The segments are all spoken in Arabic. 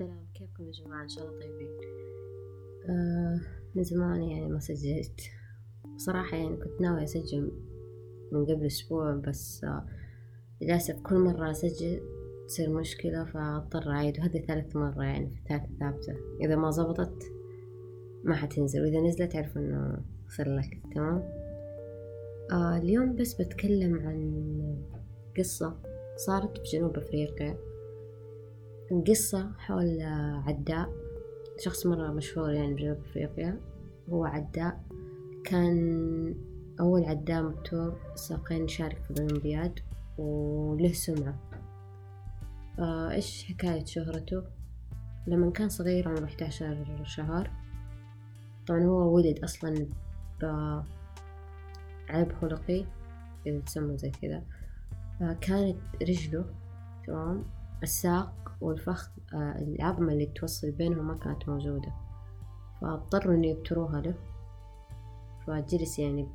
السلام، كيفكم يا جماعة؟ إن شاء الله طيبين. من زمان يعني ما سجلت بصراحة، يعني كنت ناوي أسجل من قبل أسبوع، بس للأسف كل مرة أسجل تصير مشكلة فأضطر أعيد، وهذه ثالث مرة يعني في الثالثة ثابتة. إذا ما زبطت ما حتنزل، وإذا نزلت عرف إنه صار لك تمام. اليوم بس بتكلم عن قصة صارت بجنوب أفريقيا، قصة حول عداء، شخص مرة مشهور يعني بجنوب أفريقيا. هو عداء، كان أول عداء مبتور ساقين شارك في الأولمبياد وله سمعة. إيش حكاية شهرته؟ لما كان صغير عمره 11 شهر، طبعا هو ولد أصلا بعيب خلقي إذا تسموا زي كذا، كانت رجله تمام الساق والفخذ، العظمة اللي توصل بينهم ما كانت موجودة، فاضطروا إن يبتروها له. فجلس يعني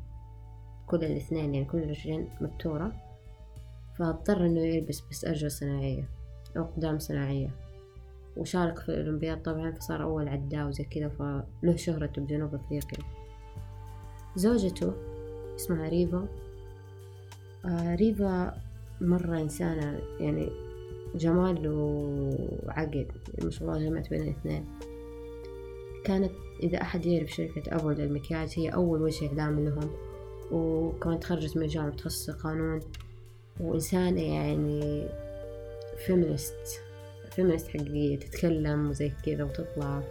كل الاثنين يعني كل رجلين مبتورة، فاضطر إنه يلبس بس أرجل صناعية أو أقدام صناعية، وشارك في الأولمبياد طبعا، فصار أول عداء وزي كذا، فله شهرته بجنوب أفريقيا. زوجته اسمها ريفا. ريفا مرة إنسانة يعني جمال وعقل، ما شاء الله جمعت بين الاثنين. كانت إذا أحد يعرف شركة أبل للمكياج، هي أول وجه إعلام لهم، وكانت خرجت من جامعة تخصص قانون، وإنسانة يعني فيمينست حقيقية، تتكلم وزي كذا، وتطلع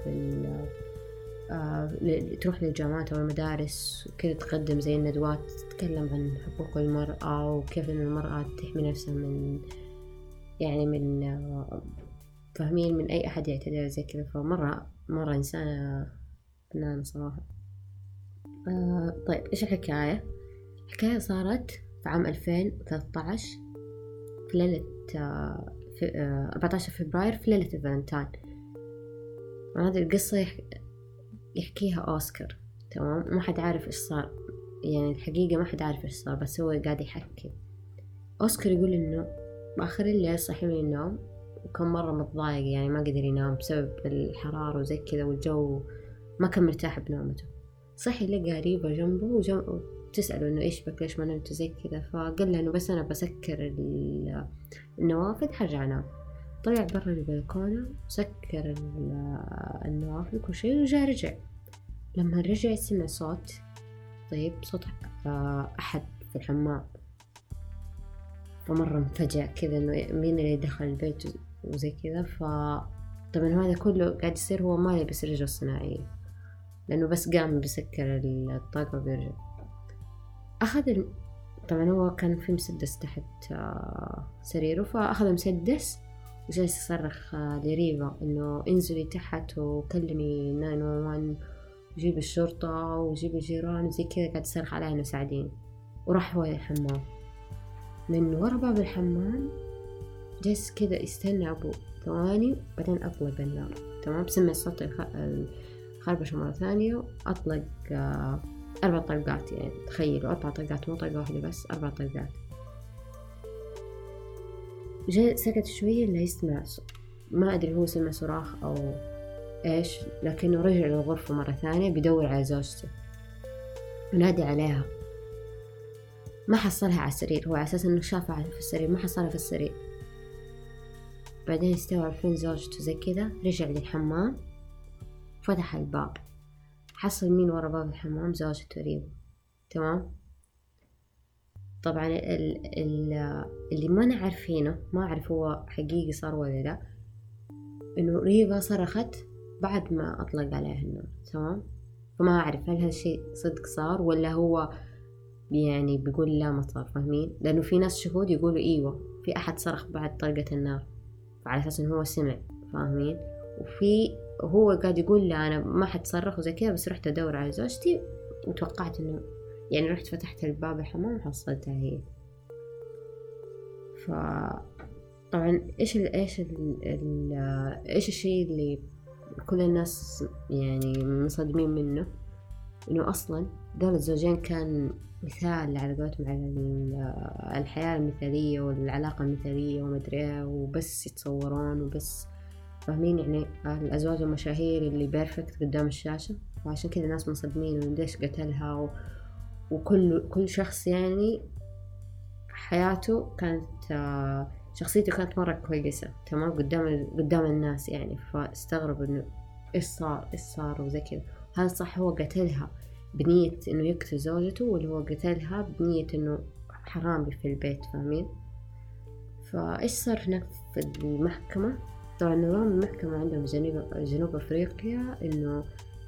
تروح للجامعات أو المدارس وكذا، تقدم زي الندوات، تتكلم عن حقوق المرأة وكيف إن المرأة تحمي نفسها من يعني من فاهمين من أي أحد يعتدي زي كذا. فمرة إنسانة فنانة صراحة. طيب إيش الحكاية؟ الحكاية صارت في عام 2013 في ليلة 14 فبراير، في ليلة الفالنتين. هذه القصة يحكيها أوسكار تمام، ما حد عارف إيش صار، يعني الحقيقة ما حد عارف إيش صار، بس هو قاعد يحكي. أوسكار يقول إنه آخر الليل صحي من النوم، وكان مرة متضايق يعني ما قدر ينام بسبب الحرارة وزي كذا والجو، ما كان مرتاح بنومته. صحي لقى ريفا جنبه وتسأله إنه إيش بك، ليش ما نمت زي كذا؟ فقال له إنه بس أنا بسكر النوافذ حرجع أنام. طلع برا البلكونة وسكر النوافذ كل شيء وجاء رجع. لما رجع سمع صوت، طيب صوت أحد في الحمام، فمرة مفاجأ كذا إنه مين اللي دخل البيت وزي كذا. فطبعا هذا كله قاعد يصير هو ما لابس رجل صناعية، لأنه بس قام بسكر الطاقة وبيرجع. أخذ طبعا هو كان في مسدس تحت سريره، فأخذ مسدس وجالس يصرخ لريفا إنه انزلي تحت وكلمي 911 وجيب الشرطة وجيب الجيران وزي كذا، قاعد يصرخ عليها إنه ساعديني. وراح هو الحمام، من ورا باب الحمام جالس كذا يستنى أبو ثواني، بعدين أطلق النار تمام. سمع صوت الخربشة مرة ثانية، أطلق 4 طلقات، يعني تخيلوا 4 طلقات، مو طلقة واحدة بس 4 طلقات. جاء سكت شوية لا يسمع، ما أدري هو سمع صراخ أو إيش، لكنه رجع للغرفة مرة ثانية بيدور على زوجته ونادي عليها، ما حصلها على السرير. هو على أساس إنه شافها في السرير، ما حصلها في السرير. بعدين استوعب فين زوجته زي كذا، رجع للحمام فتح الباب، حصل مين ورا باب الحمام؟ زوجته ريفا تمام. طبعا اللي ما نعرفينه، ما أعرف هو حقيقي صار ولا لا، إنه ريفا صرخت بعد ما أطلق عليها النار تمام. فما أعرف هل هالشيء صدق صار ولا هو يعني بيقول لا ما صار، فاهمين؟ لأنه في ناس شهود يقولوا إيوة في أحد صرخ بعد طلقة النار، فعلى أساس إنه هو سمع، فاهمين؟ وفي هو قاعد يقول لا أنا ما حد صرخ وزي كذا، بس رحت أدور على زوجتي وتوقعت إنه يعني رحت فتحت الباب الحمام وحصلتها هي. فطبعا إيش الشيء اللي كل الناس يعني مصدمين منه، إنه أصلا دول الزوجين كان مثال على قولتهم على الحياة المثالية والعلاقة المثالية ومدريها، وبس يتصورون وبس فاهمين يعني الأزواج المشاهير اللي بيرفكت قدام الشاشة، وعشان كذا ناس مصدمين وليش قتلها وكل شخص يعني حياته كانت شخصيته كانت مرة كويسة تمام قدام الناس يعني، فاستغرب إنه إيش صار وزي كذا. هل صح هو قتلها بنية إنه يقتل زوجته، ولا هو قتلها بنية إنه حرامي في البيت؟ فاهمين؟ فإيش صار هناك في المحكمة؟ طبعا نظام المحكمة عندهم جنوب أفريقيا إنه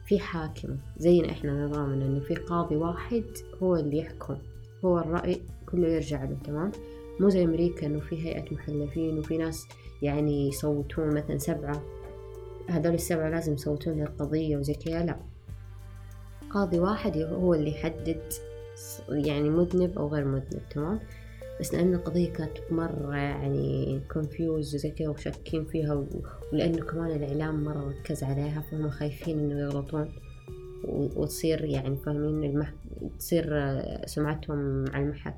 في حاكم زينا إحنا نظامنا، إنه في قاضي واحد هو اللي يحكم، هو الرأي كله يرجع له تمام، مو زي أمريكا إنه في هيئة محلفين وفي ناس يعني يصوتون مثلا 7، هذول 7 لازم يصوتون للقضية وزي كذا. لا، قاضي واحد هو اللي يحدد يعني مذنب أو غير مذنب تمام. بس لأن القضية كانت مرة يعني كونفيوز وزي كذا وشاكين فيها، ولأنه كمان الإعلام مرة ركز عليها فهم خايفين إنه يغلطون وتصير يعني فاهمين تصير سمعتهم على المحك.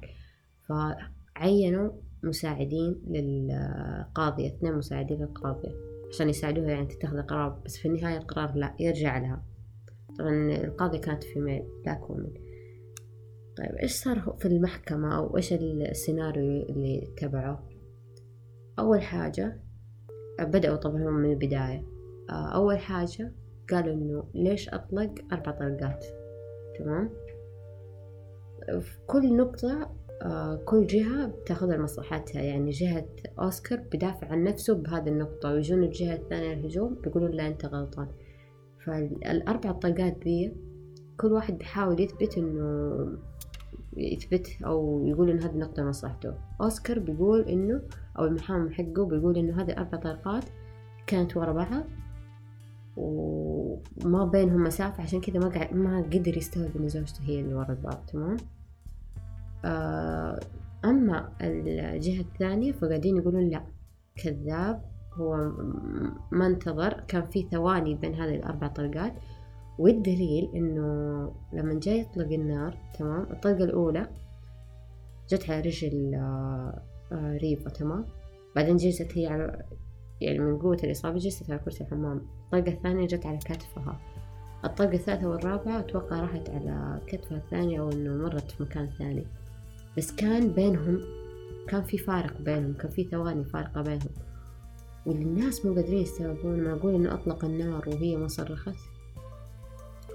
فعينوا مساعدين للقاضية، 2 مساعدين للقاضية عشان يساعدوها يعني تتخذ قرار، بس في النهاية القرار لا يرجع لها. طبعا القاضية كانت في بلاك وومن. طيب إيش صار في المحكمة أو إيش السيناريو اللي تبعه؟ أول حاجة بدأوا طبعا من البداية. أول حاجة قالوا إنه ليش أطلق 4 طلقات تمام، في كل نقطة كل جهة بتاخذ لمصلحتها، يعني جهة أوسكار بدافع عن نفسه بهذه النقطة، ويجون الجهة الثانية الهجوم بيقولون لا أنت غلطان. فالأربع طلقات دي كل واحد بيحاول يثبت أو يقول إن هذه النقطة مصلحته. أوسكار بيقول إنه أو المحامي حقه بيقول إنه هذه 4 طلقات كانت ورا بعض وما بينهم مسافة، عشان كذا ما قدر يستوعب إن زوجته هي اللي ورا بعض تمام. أما الجهة الثانية فقاعدين يقولون لا كذاب، هو ما انتظر، كان في ثواني بين هذه 4 طلقات. والدليل إنه لما جاء يطلق النار تمام، الطلقة الأولى جت على رجل ريفا تمام، بعدين جلست هي على يعني من قوة الإصابة جلست على كرسي الحمام. الطلقة الثانية جت على كتفها. الطلقة الثالثة والرابعة أتوقع راحت على كتفها الثانية أو إنه مرت في مكان ثاني، بس كان بينهم كان في فارق بينهم، كان في ثواني فارقة بينهم، والناس مو قادرين يستوعبون. ما أقول إنه أطلق النار وهي ما صرخت،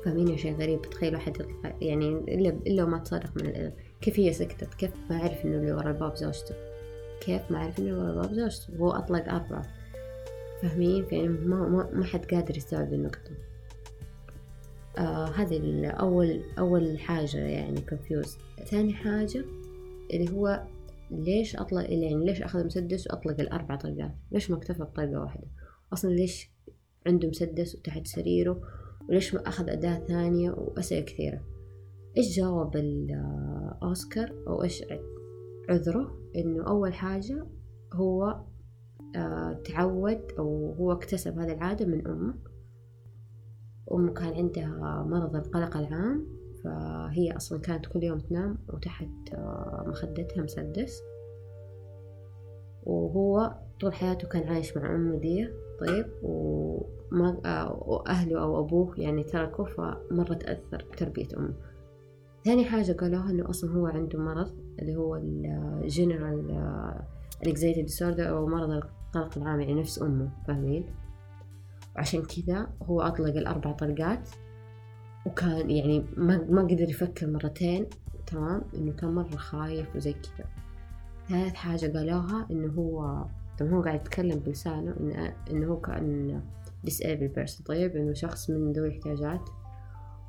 فاهمين؟ شيء غريب. تخيل واحد يعني إلا ما تصرخ من الألم، كيف هي سكتت؟ كيف ما عرف إنه اللي ورا الباب زوجته؟ وهو أطلق 4، فاهمين؟ يعني ما حد قادر يستوعب النقطة. هذه أول حاجة يعني كونفيوز. ثاني حاجة اللي هو ليش أطلق، يعني ليش أخذ مسدس وأطلق 4 طلقات؟ ليش ما اكتفى بطلقة واحدة أصلا؟ ليش عنده مسدس وتحت سريره؟ وليش ما أخذ أداة ثانية؟ وأسئلة كثيرة. إيش جاوب الأوسكار أو إيش عذره؟ إنه أول حاجة هو تعود أو هو اكتسب هذه العادة من أمه كان عندها مرض القلق العام، فهي أصلا كانت كل يوم تنام وتحت مخدتها مسدس، وهو طول حياته كان عايش مع أمه دي. طيب وما أهله أو أبوه يعني تركه، فمرة تأثر بتربية أمه. ثاني حاجة قالوها إنه أصلا هو عنده مرض اللي هو الجنرال anxiety disorder أو مرض القلق العام، يعني نفس أمه، فاهمين؟ وعشان كذا هو أطلق 4 طلقات، وكان يعني ما قدر يفكر مرتين تمام، إنه كان مرة خايف وزي كذا. ثالث حاجة قالوها إنه هو طبعا هو قاعد يتكلم بلسانه إنه هو كأن disabled person، طيب إنه شخص من ذوي الاحتياجات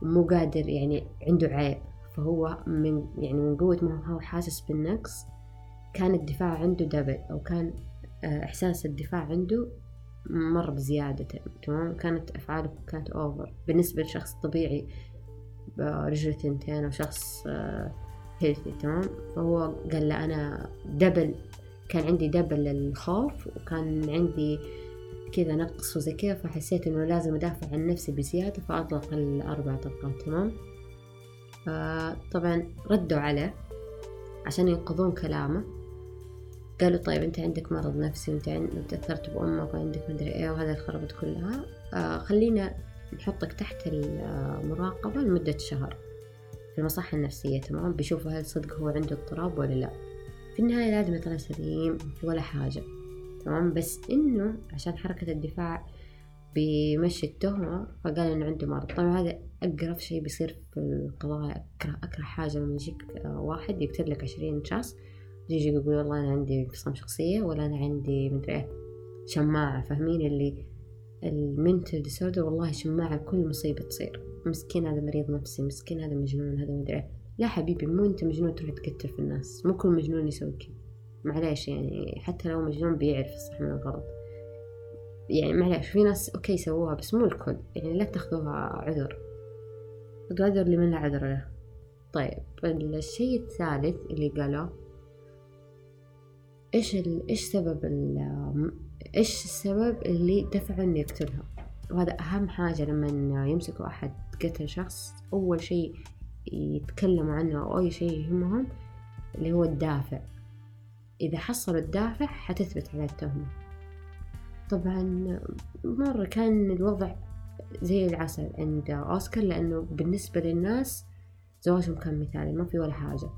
ومو قادر يعني عنده عيب، فهو من قوة ما هو حاسس بالنقص كان الدفاع عنده دبل، أو كان إحساس الدفاع عنده مرة بزيادة تمام. كانت أفعاله كانت أوفر بالنسبة لشخص طبيعي برجل 2 أو شخص هيلثي تمام. فهو قال لا أنا دبل، كان عندي دبل الخوف وكان عندي كذا نقص وزي كذا، فحسيت إنه لازم أدافع عن نفسي بزيادة، فأطلق 4 طلقات تمام. طبعا ردوا عليه عشان ينقضون كلامه، قالوا طيب انت عندك مرض نفسي وانت تأثرت بأمك وعندك مدري ايه وهذا الخربط كلها، خلينا نحطك تحت المراقبة لمدة شهر في المصحة النفسية، تمام؟ بيشوفوا هل صدق هو عنده اضطراب ولا لا. في النهاية لازم يطلع سليم ولا حاجة، تمام؟ بس انه عشان حركة الدفاع بمشي التهمة فقال انه عنده مرض. طبعا هذا اقرف شيء بيصير في القضايا، اكره حاجة لما يجيك واحد يقتل لك 20 شخص يجي يقول والله انا عندي انفصام شخصية ولا انا عندي مدري ايه، شماعة. فاهمين اللي المنتل ديسوردر والله شماعة لكل مصيبة تصير. مسكين هذا مريض نفسي، مسكين هذا مجنون، هذا مدري ايه. لا حبيبي، مو انت مجنون تروح تقتل في الناس، مو كل مجنون يسوي كذا، معليش يعني. حتى لو مجنون بيعرف الصح من الغلط يعني، معليش في ناس اوكي سووها بس مو الكل يعني، لا تاخذوها عذر. عذر لمن لا عذر له. طيب الشيء الثالث اللي قالوه ايش السبب اللي دفعه انه يقتلها، وهذا اهم حاجه لما يمسكوا احد قتل شخص. اول شيء يتكلموا عنه او اي شيء يهمهم اللي هو الدافع. اذا حصلوا الدافع حتثبت على التهمه. طبعا مره كان الوضع زي العسل عند اوسكار، لانه بالنسبه للناس زواجهم كان مثالي، ما في ولا حاجه.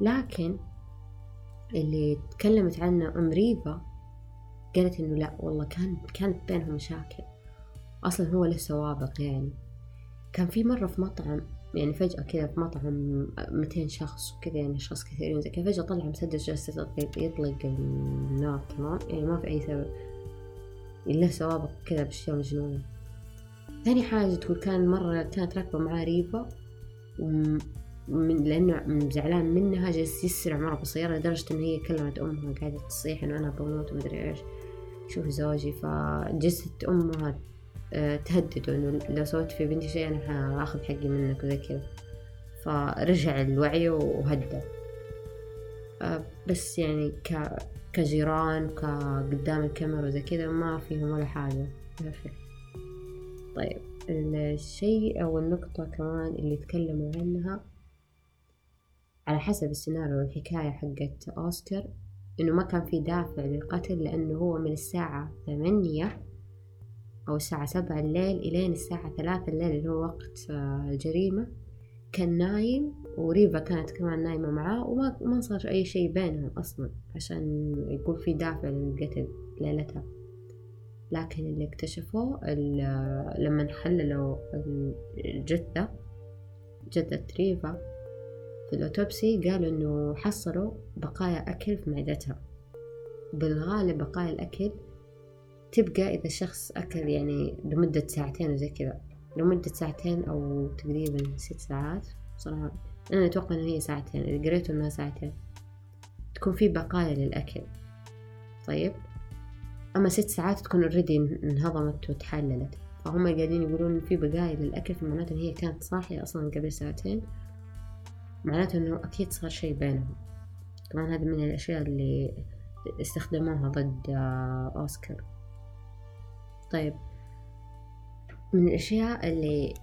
لكن اللي تكلمت عنه ام ريفا قالت انه لا والله كانت بينهم مشاكل اصلا، هو له سوابق يعني. كان في مره في مطعم يعني فجاه كذا، في مطعم 200 شخص وكذا يعني، شخص كثيرين زي كذا، فجاه طلع مسدس جالس يطلق النار، تمام؟ يعني ما في اي سبب، له سوابق كذا بشيء مجنون. ثاني حاجه تقول كان مره كانت راكبه مع ريفا لانه زعلان منها جالس يسرع مره بالسياره، لدرجه ان هي كلمت امها قاعده تصيح انه انا بموت وما ادري ايش، شوف زوجي. فجست امها تهدده انه لو سويت في بنتي شيء انا هاخذ حقي منك وزي كذا، فرجع الوعي وهدى. بس يعني كجيران كقدام الكاميرا وزي كذا ما فيهم ولا حاجه. طيب الشيء او النقطه كمان اللي تكلموا عنها على حسب السيناريو والحكايه حقت اوسكار انه ما كان في دافع للقتل، لانه هو من الساعه 8 أو الساعة 7 الليل إلين الساعة 3 الليل اللي هو وقت الجريمة كان نايم، وريفا كانت كمان نايمة معاه، وما صار أي شيء بينهم أصلا عشان يكون في دافع للقتل ليلتها. لكن اللي اكتشفوه لما حللوا جثة ريفا في الأوتوبسي قالوا إنه حصلوا بقايا أكل في معدتها. بالغالب بقايا الأكل تبقى إذا الشخص أكل يعني لمدة ساعتين وزي كذا، لمدة ساعتين أو تقريبا 6 ساعات صراحة. أنا أتوقع أن هي ساعتين، اللي قريته أنها ساعتين تكون في بقايا للأكل. طيب أما 6 ساعات تكون أوريدي انهضمت وتحللت، فهم قاعدين يقولون في بقايا للأكل، فمعناته إن هي كانت صاحية أصلا قبل ساعتين، معناته إنه أكيد صار شيء بينهم. كمان هذا من الأشياء اللي استخدموها ضد أوسكار. طيب من الأشياء اللي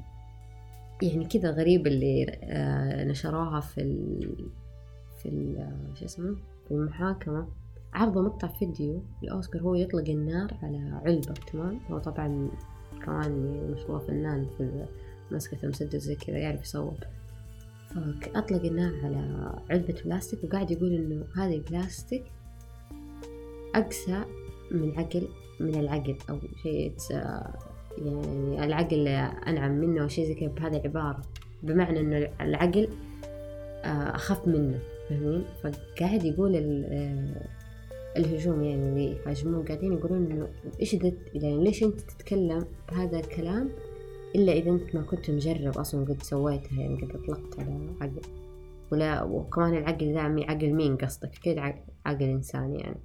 يعني كذا غريب اللي نشروها في المحاكمة، عرضوا مقطع فيديو الأوسكار هو يطلق النار على علبة، تمام؟ هو طبعا كمان ما شاء الله فنان في مسكة المسدس زي كذا، يعرف يصور. فأطلق النار على علبة بلاستيك وقاعد يقول إنه هذا البلاستيك أقسى من العقل أو شيء يعني العقل أنعم منه أو شيء زي كذا بهذه العبارة، بمعنى إنه العقل أخف منه، فاهمين؟ فقاعد يقول الهجوم يعني يهاجمون، قاعدين يقولون إنه إيش ده يعني، ليش أنت تتكلم بهذا الكلام إلا إذا أنت ما كنت مجرب أصلاً، قد سويتها يعني، قد أطلقت على عقل ولا، وكمان العقل ده عقل مين قصدك كده، عقل إنسان يعني.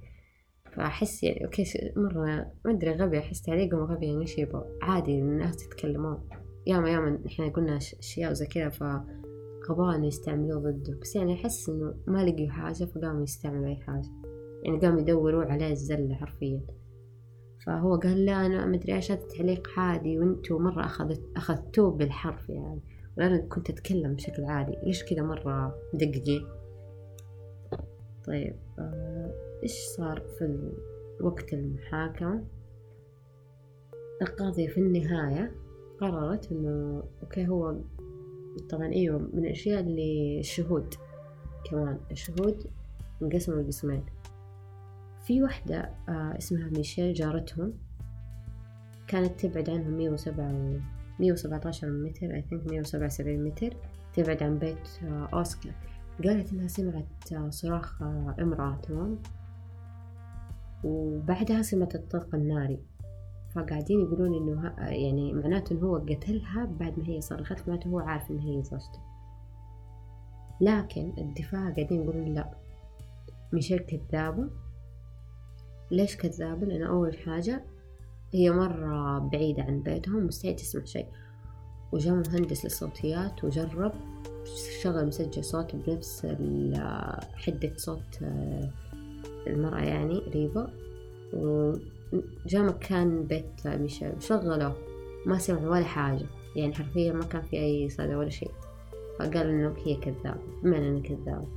فأحس يعني أوكي مرة ما أدري غبي، أحس تعليقهم غبي يعني، شيء عادي الناس يتكلمون، ياما إحنا قلنا أشياء وزي كذا فغباء إنه يستعملوه ضده، بس يعني أحس إنه ما لقيوا حاجة فقاموا يستعملوا أي حاجة يعني، قاموا يدوروا عليه الزلة حرفيا. فهو قال لا أنا ما أدري إيش، هذا تعليق عادي وأنتوا مرة أخذتوه بالحرف يعني، وأنا كنت أتكلم بشكل عادي، ليش كذا مرة دقيقين؟ طيب إيش صار في وقت المحاكمة. القاضي في النهاية قررت إنه أوكي هو طبعا أيوه من الأشياء اللي الشهود كمان، الشهود انقسموا لقسمين، في واحدة اسمها ميشيل جارتهم كانت تبعد عنهم 117 متر، أعتقد 177 متر تبعد عن بيت أوسكار. قالت إنها سمعت صراخ امرأة تمام، وبعدها سمعت الطلق الناري، فقاعدين يقولون إنه يعني معناته إن هو قتلها بعد ما هي صرخت، معناته هو عارف إن هي زوجته. لكن الدفاع قاعدين يقولون لا، ميشيل كذابة. ليش كذابة؟ لأن أول حاجة هي مرة بعيدة عن بيتهم، مستحيل تسمع شيء، وجاء مهندس للصوتيات وجرب شغل مسجل صوت بنفس حدة صوت المرأة يعني ريفا، وجاء مكان بيت ميشيل شغله ما سمع ولا حاجة، يعني حرفيا ما كان في أي صدى ولا شيء، فقالوا إنه هي كذابة، بمعنى إنه كذابة.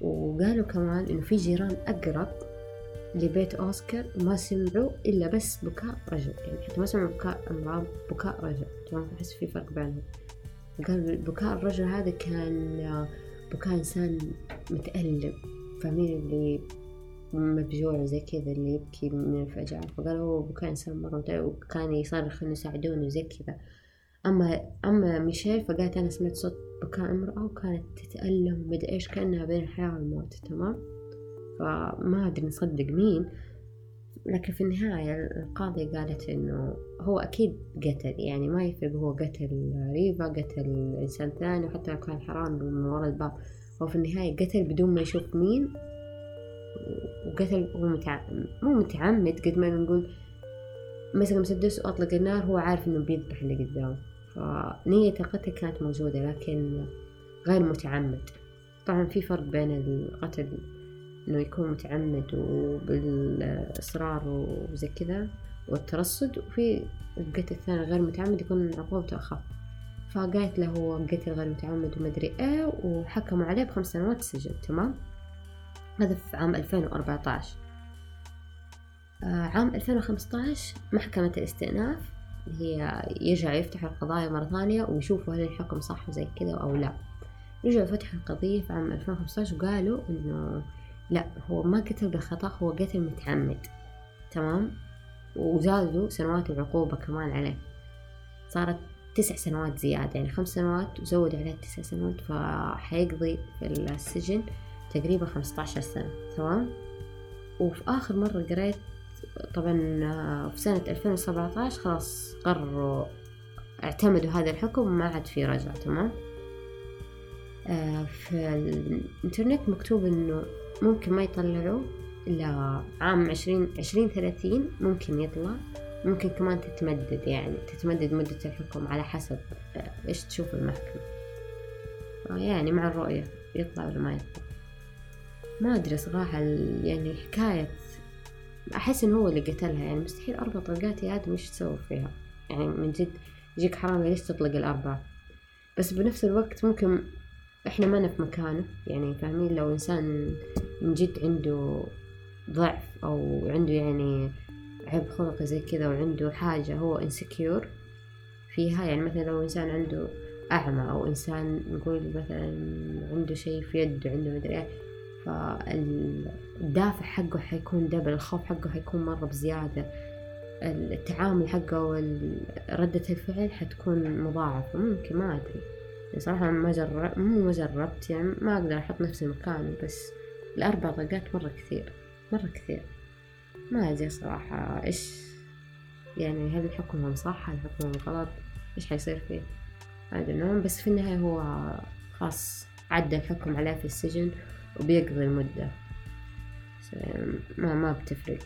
وقالوا كمان إنه في جيران أقرب لبيت أوسكار وما سمعوا إلا بس بكاء رجل، يعني حتى ما سمعوا بكاء امرأة، بكاء رجل، تمام؟ أحس في فرق بينهم. قالوا بكاء الرجل هذا كان بكاء إنسان متألم، فاهمين اللي مفجوع زي كذا، اللي يبكي من الفجعة، فقالوا هو بكاء إنسان مرة متألم، وكان يصرخ إنه ساعدوني زي كذا. أما ميشيل فقالت أنا سمعت صوت بكاء امرأة وكانت تتألم ومدري إيش، كأنها بين الحياة والموت، تمام؟ فما أدري نصدق مين. لكن في النهاية القاضي قالت إنه هو أكيد قتل، يعني ما يفرق هو قتل ريفا قتل إنسان ثاني، وحتى لو كان حرام من وراء الباب، هو في النهاية قتل بدون ما يشوف مين، وقتل مو متعمد قد ما نقول مسك مسدس وأطلق النار، هو عارف إنه بيذبح اللي قدامه، فنية القتل كانت موجودة لكن غير متعمد. طبعا في فرق بين القتل إنه يكون متعمد وبالإصرار وزي كذا والترصد، وفي القتل الثاني غير متعمد يكون عقوبته أخف. فقالت له هو قتل غير متعمد وما أدري إيه، وحكموا عليه 5 سنوات سجن، تمام؟ هذا في عام 2014. عام 2015 محكمة الاستئناف هي يرجع يفتح القضايا مرة ثانية ويشوفوا هل الحكم صح وزي كذا أو لا. رجعوا فتحوا القضية في عام 2015 وقالوا إنه لا هو ما قتل بالخطأ، هو قتل متعمد، تمام؟ وزادوا سنوات العقوبة كمان عليه، صارت 9 سنوات زيادة، يعني 5 سنوات وزود عليه 9 سنوات، فحيقضي في السجن تقريبا 15 سنة، تمام؟ وفي آخر مرة قريت طبعا في سنة 2017 خلاص قرروا اعتمدوا هذا الحكم ما عاد في رجع، تمام؟ في الانترنت مكتوب إنه ممكن ما يطلعوا إلا عام 2030 ممكن يطلع، ممكن كمان تتمدد، يعني تتمدد مدة الحكم على حسب إيش تشوف المحكمة، يعني مع الرؤية يطلع ولا ما يطلع ما أدري صراحة. يعني حكاية أحس إن هو اللي قتلها، يعني مستحيل 4 طلقات يا آدم إيش تسوي فيها، يعني من جد يجيك حرامي ليش تطلق 4؟ بس بنفس الوقت ممكن إحنا ما نف مكانه، يعني فاهمين لو إنسان من جد عنده ضعف أو عنده يعني عيب خلقي زي كذا، وعنده حاجة هو insecure فيها، يعني مثلا لو إنسان عنده أعمى أو إنسان نقول مثلا عنده شيء في يده، عنده مدري، فالدافع حقه حيكون دبل، الخوف حقه حيكون مرة بزيادة، التعامل حقه وردة الفعل حتكون مضاعفة، ممكن ما أدري صراحة ما جربت يعني ما أقدر أحط نفسي مكاني، بس 4 طلقات مرة كثير ما أدري صراحة إيش، يعني هل الحكم صح هل الحكم غلط، إيش حيصير فيه هذا النوم. بس في النهاية هو خاص عدى الحكم عليه في السجن وبيقضي المدة، ما بتفرق.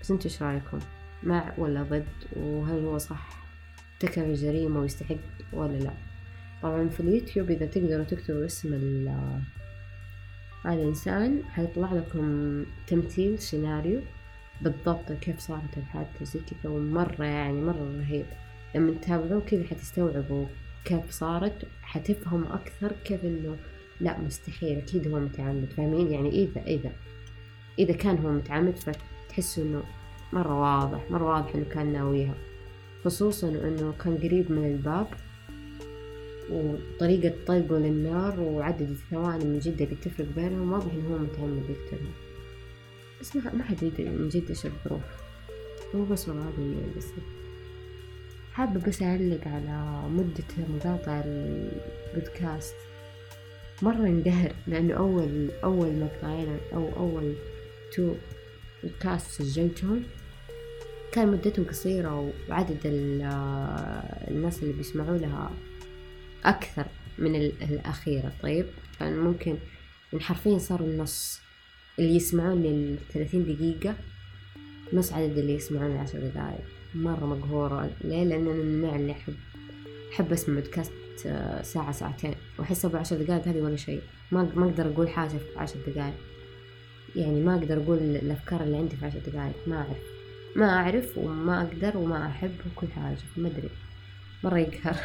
بس أنتوا إيش رأيكم، مع ولا ضد؟ وهل هو صح ارتكب الجريمة ويستحق ولا لا؟ طبعا في اليوتيوب إذا تقدروا تكتبوا اسم هذا الإنسان هيطلع لكم تمثيل سيناريو بالضبط كيف صارت الحادثة زي كذا، ومرة يعني مرة رهيب لما تتابعوه كذا حتستوعبوا كيف صارت، حتفهم أكثر كيف إنه لا مستحيل أكيد هو متعمد، فاهمين يعني إذا إذا كان هو متعمد فتحسوا إنه مرة واضح إنه كان ناويها، خصوصا إنه كان قريب من الباب وطريقة طلقه للنار وعدد الثواني من جدة اللي تفرق بينهم واضح إنه هو متعمد يقتلها. بس ما حد يدري من جد إيش الظروف، هو بس والله هذا اللي يصير. حابة بس أعلق على مدة مقاطع البودكاست، مرة اندهر لأنه أول مقطعين أو أول 2 بودكاست سجلتهم كان مدتهم قصيرة وعدد الناس اللي بيسمعوا لها أكثر من الأخيرة. طيب ممكن من حرفين صاروا النص اللي يسمعون ل30 دقيقة، نص عدد اللي يسمعون ل10 دقائق. مرة مقهورة ليه؟ لأن أنا النوع اللي أحب أسمع بودكاست ساعة ساعتين، وأحسه ب10 دقائق هذه ولا شيء. ما أقدر أقول حاجة في 10 دقائق، يعني ما أقدر أقول الأفكار اللي عندي في 10 دقائق. ما أعرف وما أقدر وما أحب وكل حاجة، ما أدري، مرة يقهر.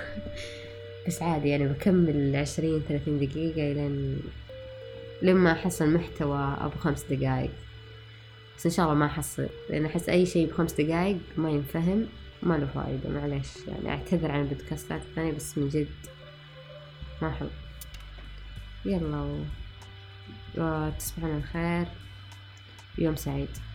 بس عادي يعني بكمل 20-30 دقيقة إلى لما أحس المحتوى أبو 5 دقائق. بس إن شاء الله ما أحصل، لأن أحس أي شيء ب5 دقائق ما ينفهم ما له فائدة. معلش يعني أعتذر عن البودكاستات الثانية، بس من جد ما أحب. يلا تسمعنا الخير، يوم سعيد.